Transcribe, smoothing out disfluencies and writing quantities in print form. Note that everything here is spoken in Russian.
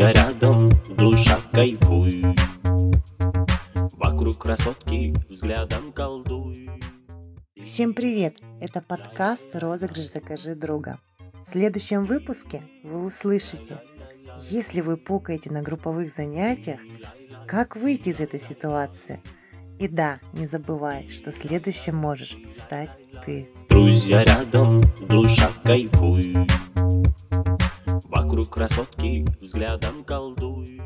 я рядом, душа кайфуй. Вокруг красотки взглядом колдуй. Всем привет! Это подкаст «Розыгрыш. Закажи друга». В следующем выпуске вы услышите, если вы пукаете на групповых занятиях, как выйти из этой ситуации. И да, не забывай, что следующим можешь стать ты. Друзья рядом, душа кайфуй. Вокруг красотки взглядом колдуй.